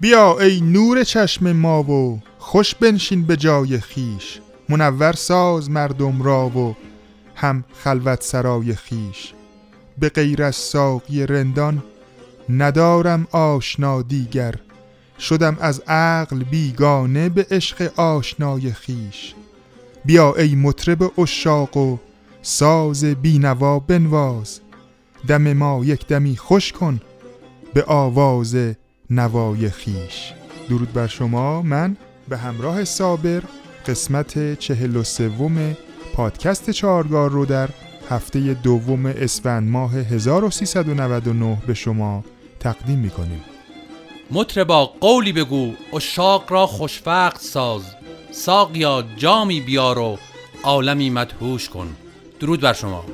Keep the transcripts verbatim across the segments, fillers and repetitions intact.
بیا ای نور چشم ما و خوش بنشین به جای خیش، منور ساز مردم را و هم خلوت سرای خیش. به غیر از ساقی رندان ندارم آشنا دیگر، شدم از عقل بیگانه به عشق آشنای خیش. بیا ای مطرب عشاق و ساز بینوا بنواز، دم ما یک دمی خوش کن به آواز نوای خیش. درود بر شما. من به همراه صابر قسمت چهل و سوم پادکست چارگار رو در هفته دوم اسفند ماه هزار و سیصد و نود و نه به شما تقدیم می‌کنیم. مطربا قولی بگو عشاق را خوشوقت ساز، ساقیا جامی بیار و عالمی مدهوش کن. درود بر شما.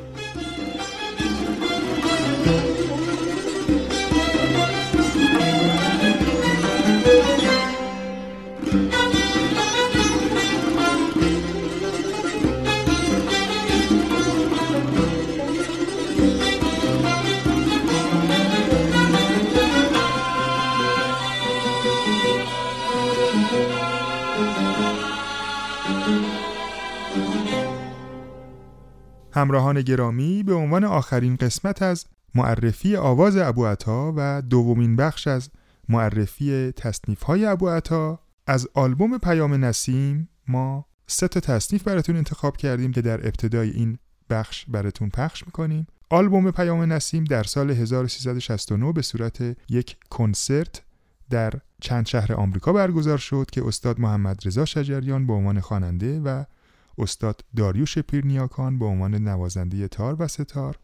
همراهان گرامی، به عنوان آخرین قسمت از معرفی آواز ابو عطا و دومین بخش از معرفی تصنیف‌های ابو عطا از آلبوم پیام نسیم، ما سه تا تصنیف براتون انتخاب کردیم که در ابتدای این بخش براتون پخش می‌کنیم. آلبوم پیام نسیم در سال هزار و سیصد و شصت و نه به صورت یک کنسرت در چند شهر آمریکا برگزار شد که استاد محمد رضا شجریان به عنوان خواننده و استاد داریوش پیرنیاکان به عنوان نوازنده تار و ستار،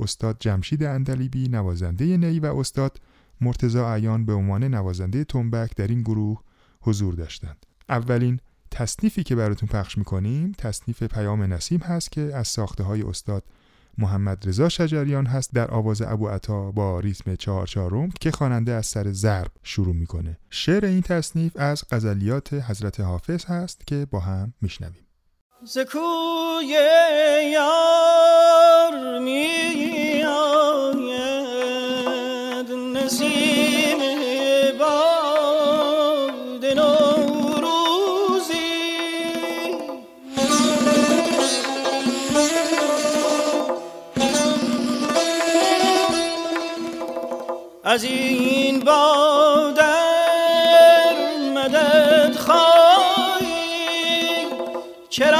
استاد جمشید اندلیبی نوازنده نی و استاد مرتضا اعیان به عنوان نوازنده تنبک در این گروه حضور داشتند. اولین تصنیفی که براتون پخش می‌کنیم تصنیف پیام نسیم هست که از ساخته‌های استاد محمد رضا شجریان هست در آواز ابو عطا با ریتم چهار چهارم که خواننده از سر ضرب شروع می‌کنه. شعر این تصنیف از غزلیات حضرت حافظ هست که با هم می‌شنویم. ز کوی یار می آید نسیم باد نوروزی، از این باد در مدد خواهی چرا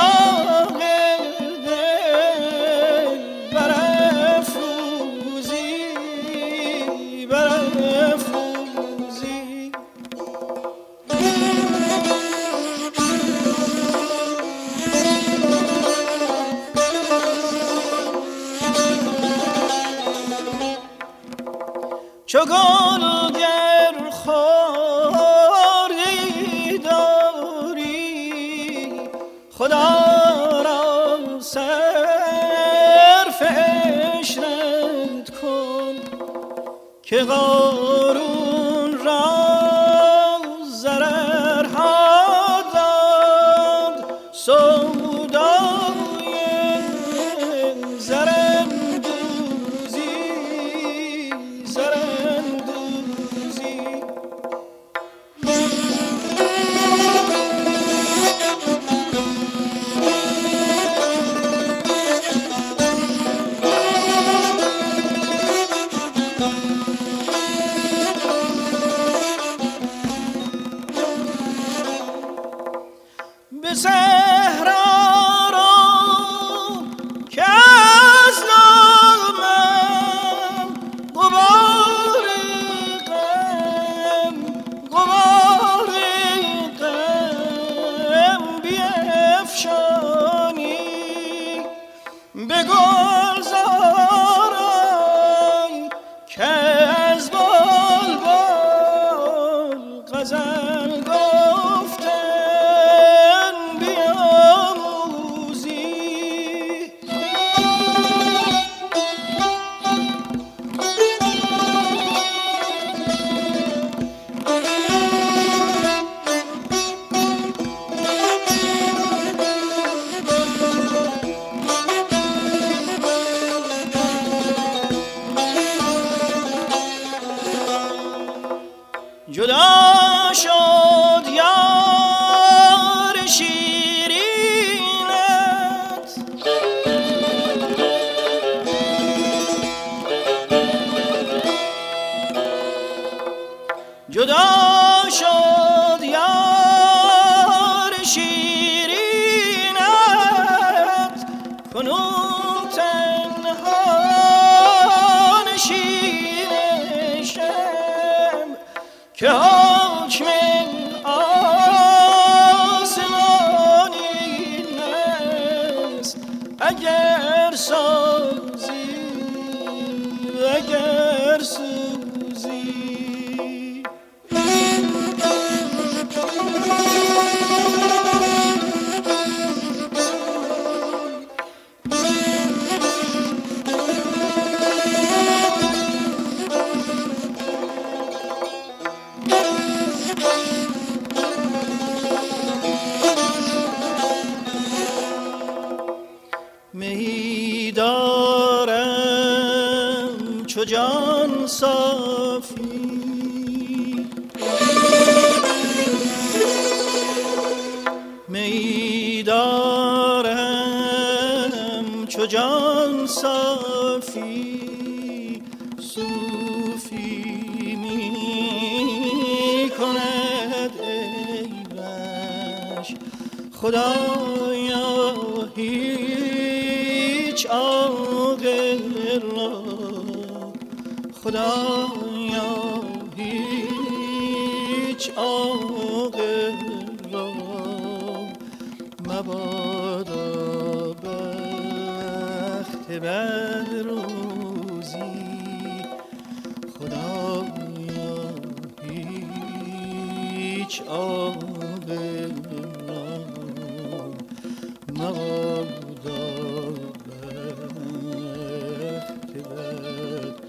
چگل در خواری داری خدا را صرف عشرت کن که قارون را ضررها داد سودای زرم دوزی زرم Jodai. که حکم آسمانی نیست، اگر سازی اگر سوزی. چو جان صافی می دارم، چو جان صافی صوفی می کند عیبش. خدایا هیچ عاقل را، خدایا هیچ عاقل را مبادا بخت بد روزی. خدایا هیچ عاقل را مبادا بخت بد.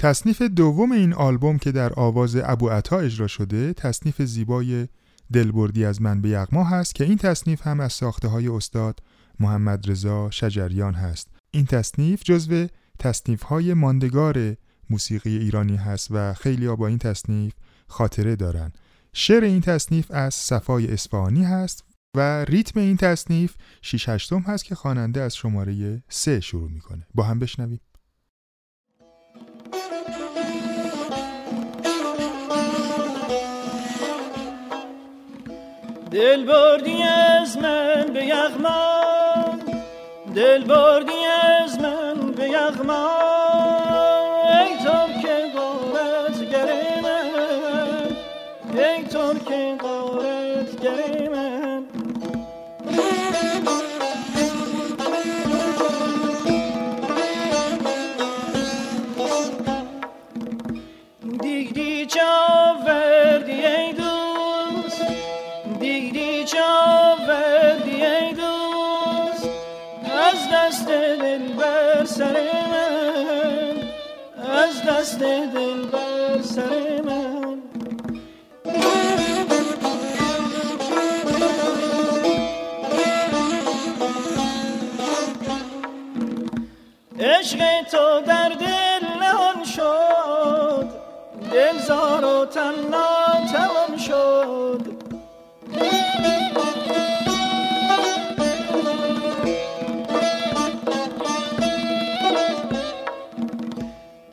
تصنیف دوم این آلبوم که در آواز ابو عطا اجرا شده، تصنیف زیبای دلبردی از من به یغما هست که این تصنیف هم از ساخته‌های استاد محمد رضا شجریان هست. این تصنیف جزو تصنیف‌های ماندگار موسیقی ایرانی هست و خیلی‌ها با این تصنیف خاطره دارن. شعر این تصنیف از صفا اصفهانی هست و ریتم این تصنیف شش هشت هست که خواننده از شماره سه شروع می‌کنه. با هم بشنویم. دل بردی از من به یغما، دل بردی از من به یغما، ای ترک غارتگر من، ای ترک غارتگر من. دیدی چه آوردی ای دوست، دیدی چه آوردی ای دوست، از دست دل بر سر من، از دست دل بر سر من. عشق تو در دل نهان شد، دل زار و تنها توان شد.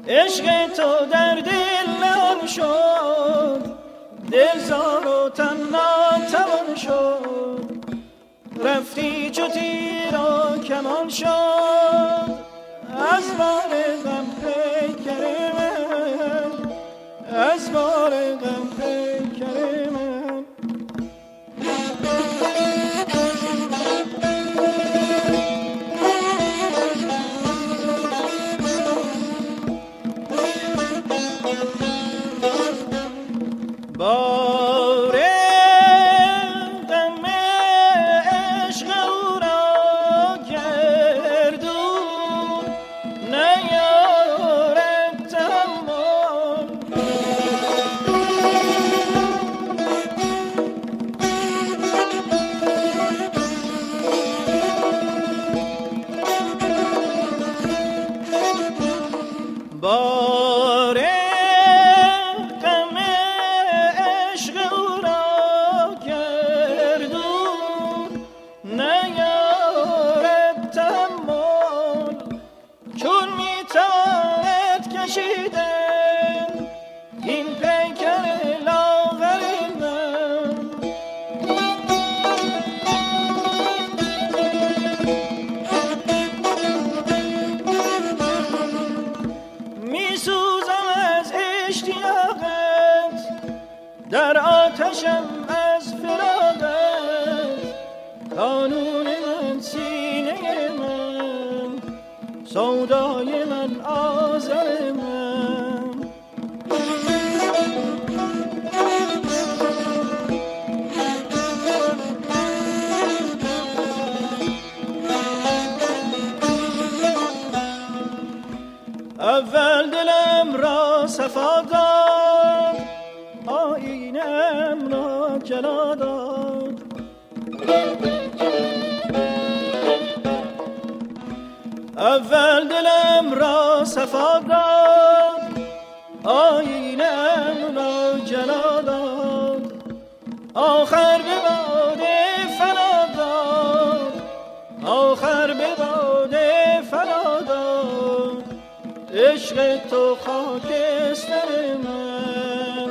عشق تو در دل نهان شد، دل زار و تنها توان شد. رفتی چو تیر و کمان شد، از بار غم پیکر من، از بار غم پیکر من. بار باشم از فراقت، قانون من سینه من، سودای من آذر من. اول دلم را صفا داد، آینم را جلا داد، اول دلم را صفا داد، آینم را جلا داد، آخر به باد فنا داد، آخر به باد فنا داد، عشق تو خاکستر من،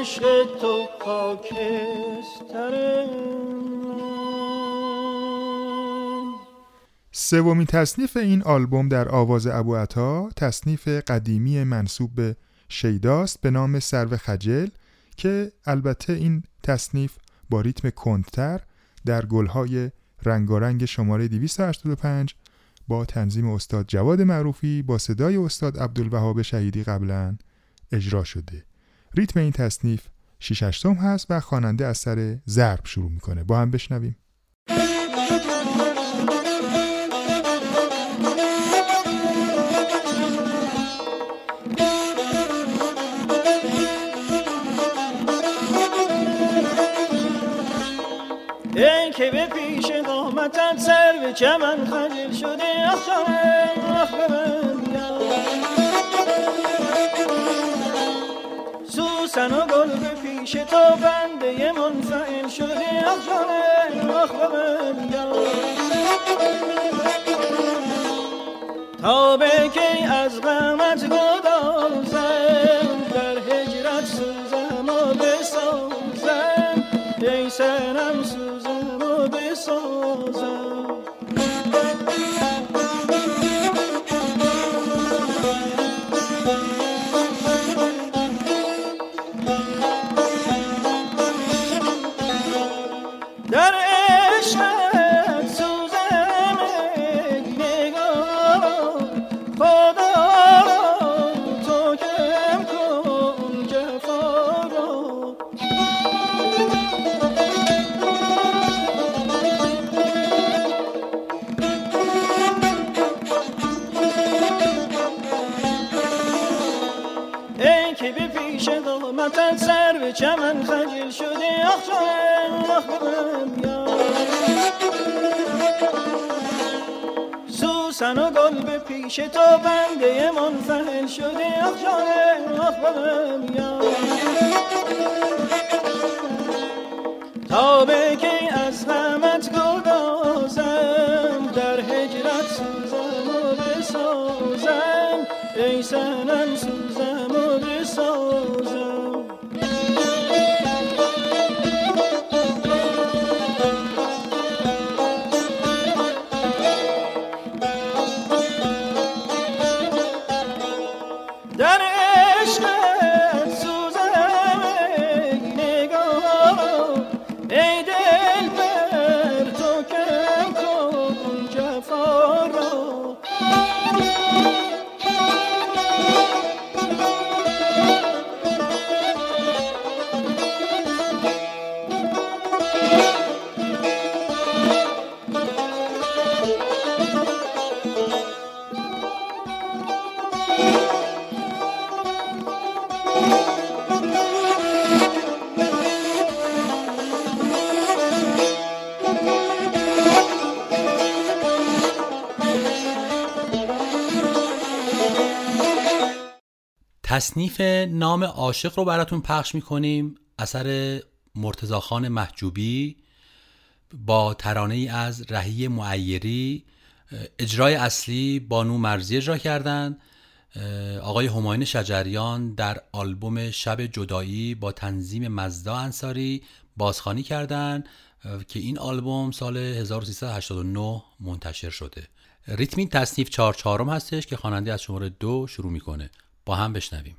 عشق تو خاکستر من. سومین تصنیف این آلبوم در آواز ابو عطا، تصنیف قدیمی منسوب به شیداست به نام سرو خجل، که البته این تصنیف با ریتم کندتر در گلهای رنگارنگ شماره دویست و هشتاد و پنج با تنظیم استاد جواد معروفی با صدای استاد عبدالوهاب شهیدی قبلا اجرا شده. ریتم این تصنیف شش هشتم هست و خواننده از سر ضرب شروع میکنه. با هم بشنویم. این که به پیش قامتت سر به چمن خجل شده، آخ جانم آخ به من بیا، سوسن و گل به پیش تو بنده منفعل شده، آخ جانم آخ به من بیا، تا به کی از غمت گدازم، در هجرت سوزم و بسازم، ای سنم سوزم و بسازم. در عشقت سوزم نگاه، خدا را تو کم کن جفا را، ای که به پیش قامتت سر به چمن خجل شده، آخ جانم آخ به من بیا، سوسن و گل به پیش تو بنده منفعل شده، آخ جانم آخ به من بیا، تا به کی از غمت گدازم، در هجرت سوزم و بسازم، ای صنم سوزم و بسازم. تصنیف نام عاشق رو براتون پخش میکنیم، اثر مرتضاخان محجوبی با ترانه ای از رهی معیری. اجرای اصلی بانو مرزی اجرا کردند. آقای همایون شجریان در آلبوم شب جدایی با تنظیم مزدا انصاری بازخوانی کردند که این آلبوم سال هزار و سیصد و هشتاد و نه منتشر شده. ریتم این تصنیف چهار چهارم هستش که خواننده از شماره دو شروع میکنه. با هم بشنویم.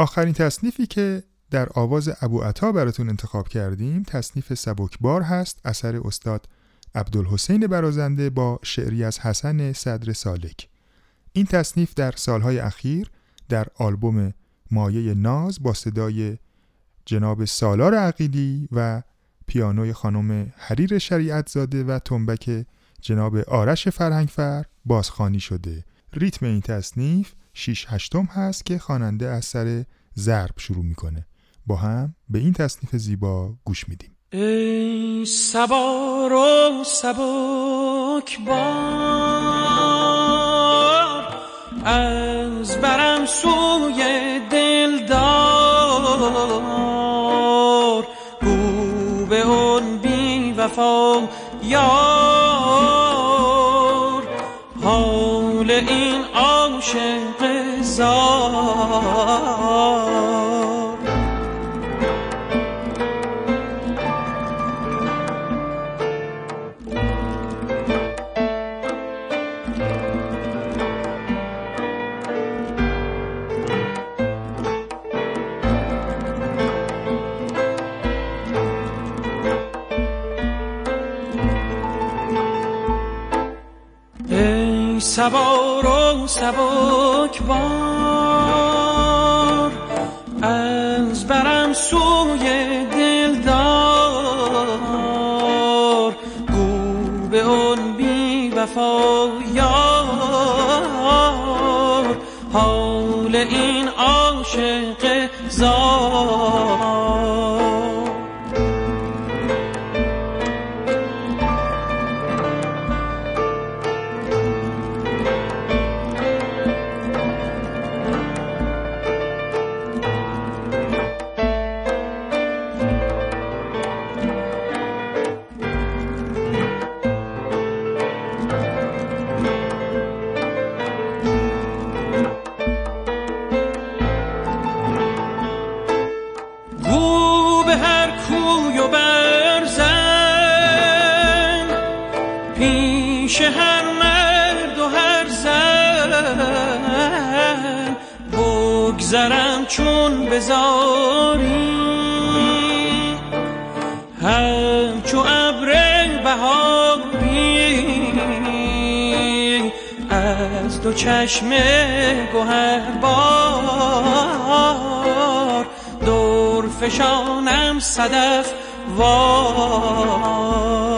آخرین تصنیفی که در آواز ابو عطا براتون انتخاب کردیم تصنیف سبکبار هست، اثر استاد عبدالحسین برازنده با شعری از حسن صدر سالک. این تصنیف در سالهای اخیر در آلبوم مایه ناز با صدای جناب سالار عقیلی و پیانوی خانم حریر شریعت زاده و تنبک جناب آرش فرهنگفر بازخوانی شده. ریتم این تصنیف شیش هشتم هست که خواننده از سر ضرب شروع میکنه. با هم به این تصنیف زیبا گوش میدیم. ای سوار و سبک بار از برم سوی دلدار، او به اون بی وفا یار، حال این عاشق زار. ای سوار و سبک بار از برم سوی دلدار، گو به اون بی وفا یار، حال این عاشق زار. زرم چون بزاری همچو ابر بهاری، از دو چشم گوهر بار، دور فشانم صدف وار.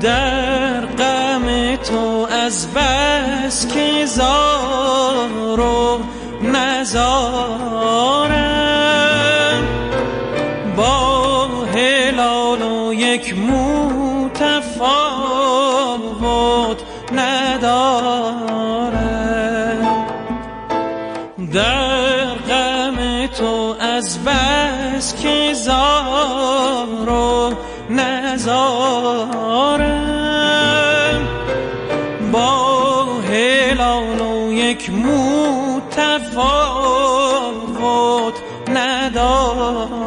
در غم تو از بس که زار و نزارم، با هلال و یک مو تفاهم در غم تو از بس که زار و نزارم با هلال و یک مو تفاوت ندارم.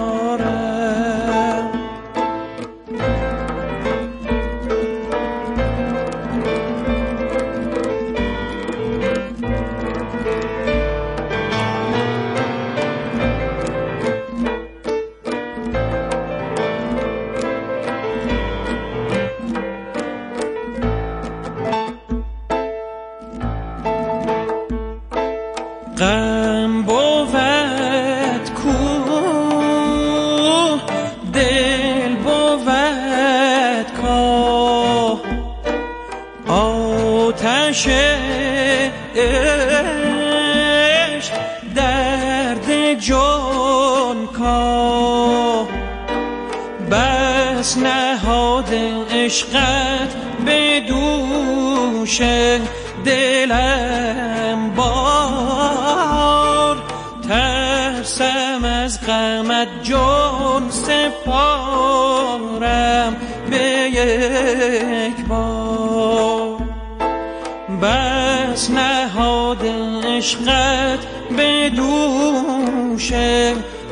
عشقت به دوش دلم بار، ترسم از غمت جان سپارم به یک بار. بس نهاد عشقت به دوش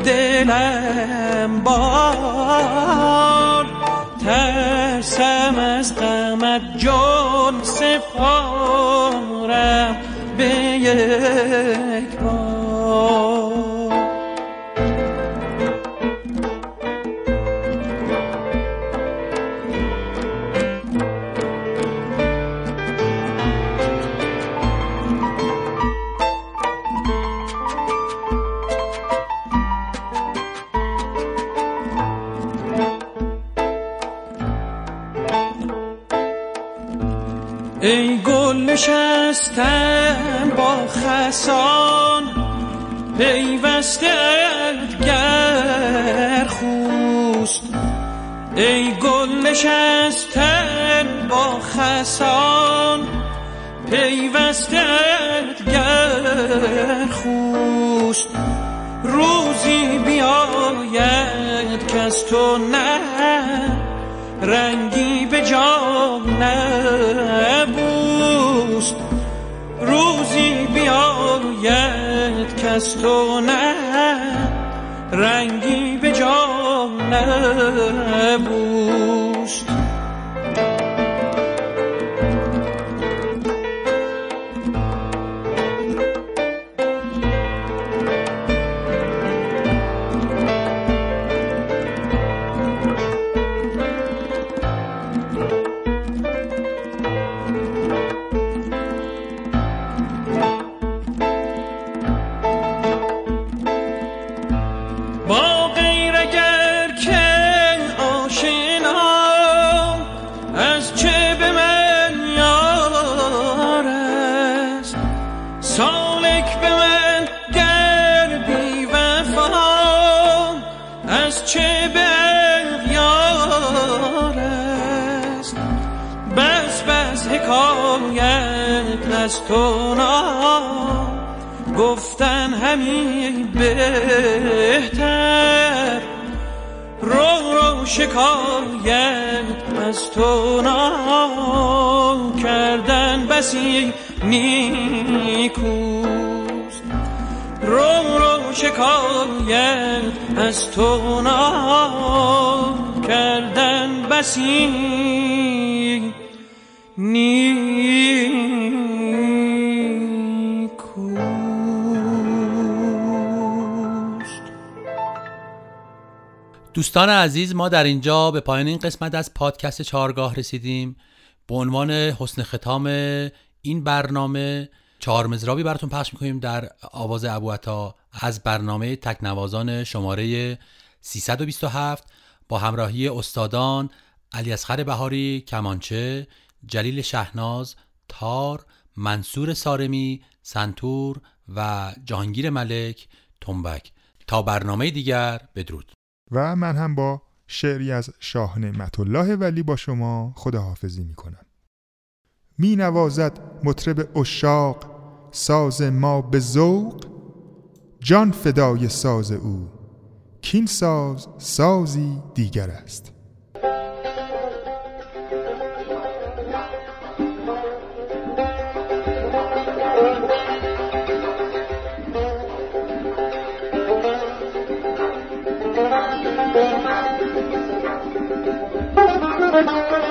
دلم بار، ترسم از غمت جان سپارم به یک بار. ای گل نشستم با خسان پیوسته گرخوست، ای گل نشستم با خسان پیوسته گرخوست، روزی بیاید که از تو نه رنگی به جان نبوست، روزی بیاید که از تو نه رنگی به جان نبوست. از تو نام گفتن همین بهتر، رو رو شکایت از تو نام کردن بسی نیکوست، رو رو شکایت از تو نام کردن بسی نیکوست. دوستان عزیز، ما در اینجا به پایان این قسمت از پادکست چهارگاه رسیدیم. به عنوان حسن ختام این برنامه چهار مزرابی براتون پخش میکنیم در آواز ابو عطا از برنامه تکنوازان شماره سیصد و بیست و هفت با همراهی استادان علی eskandari بهاری کمانچه، جلیل شهناز تار، منصور سارمی سنتور و جهانگیر ملک تنبک. تا برنامه دیگر، بدرود. و من هم با شعری از شاه نعمت الله ولی با شما خداحافظی می کنم. می نوازد مطرب عشاق ساز ما به ذوق، جان فدای ساز او، کین ساز سازی دیگر است. Thank you.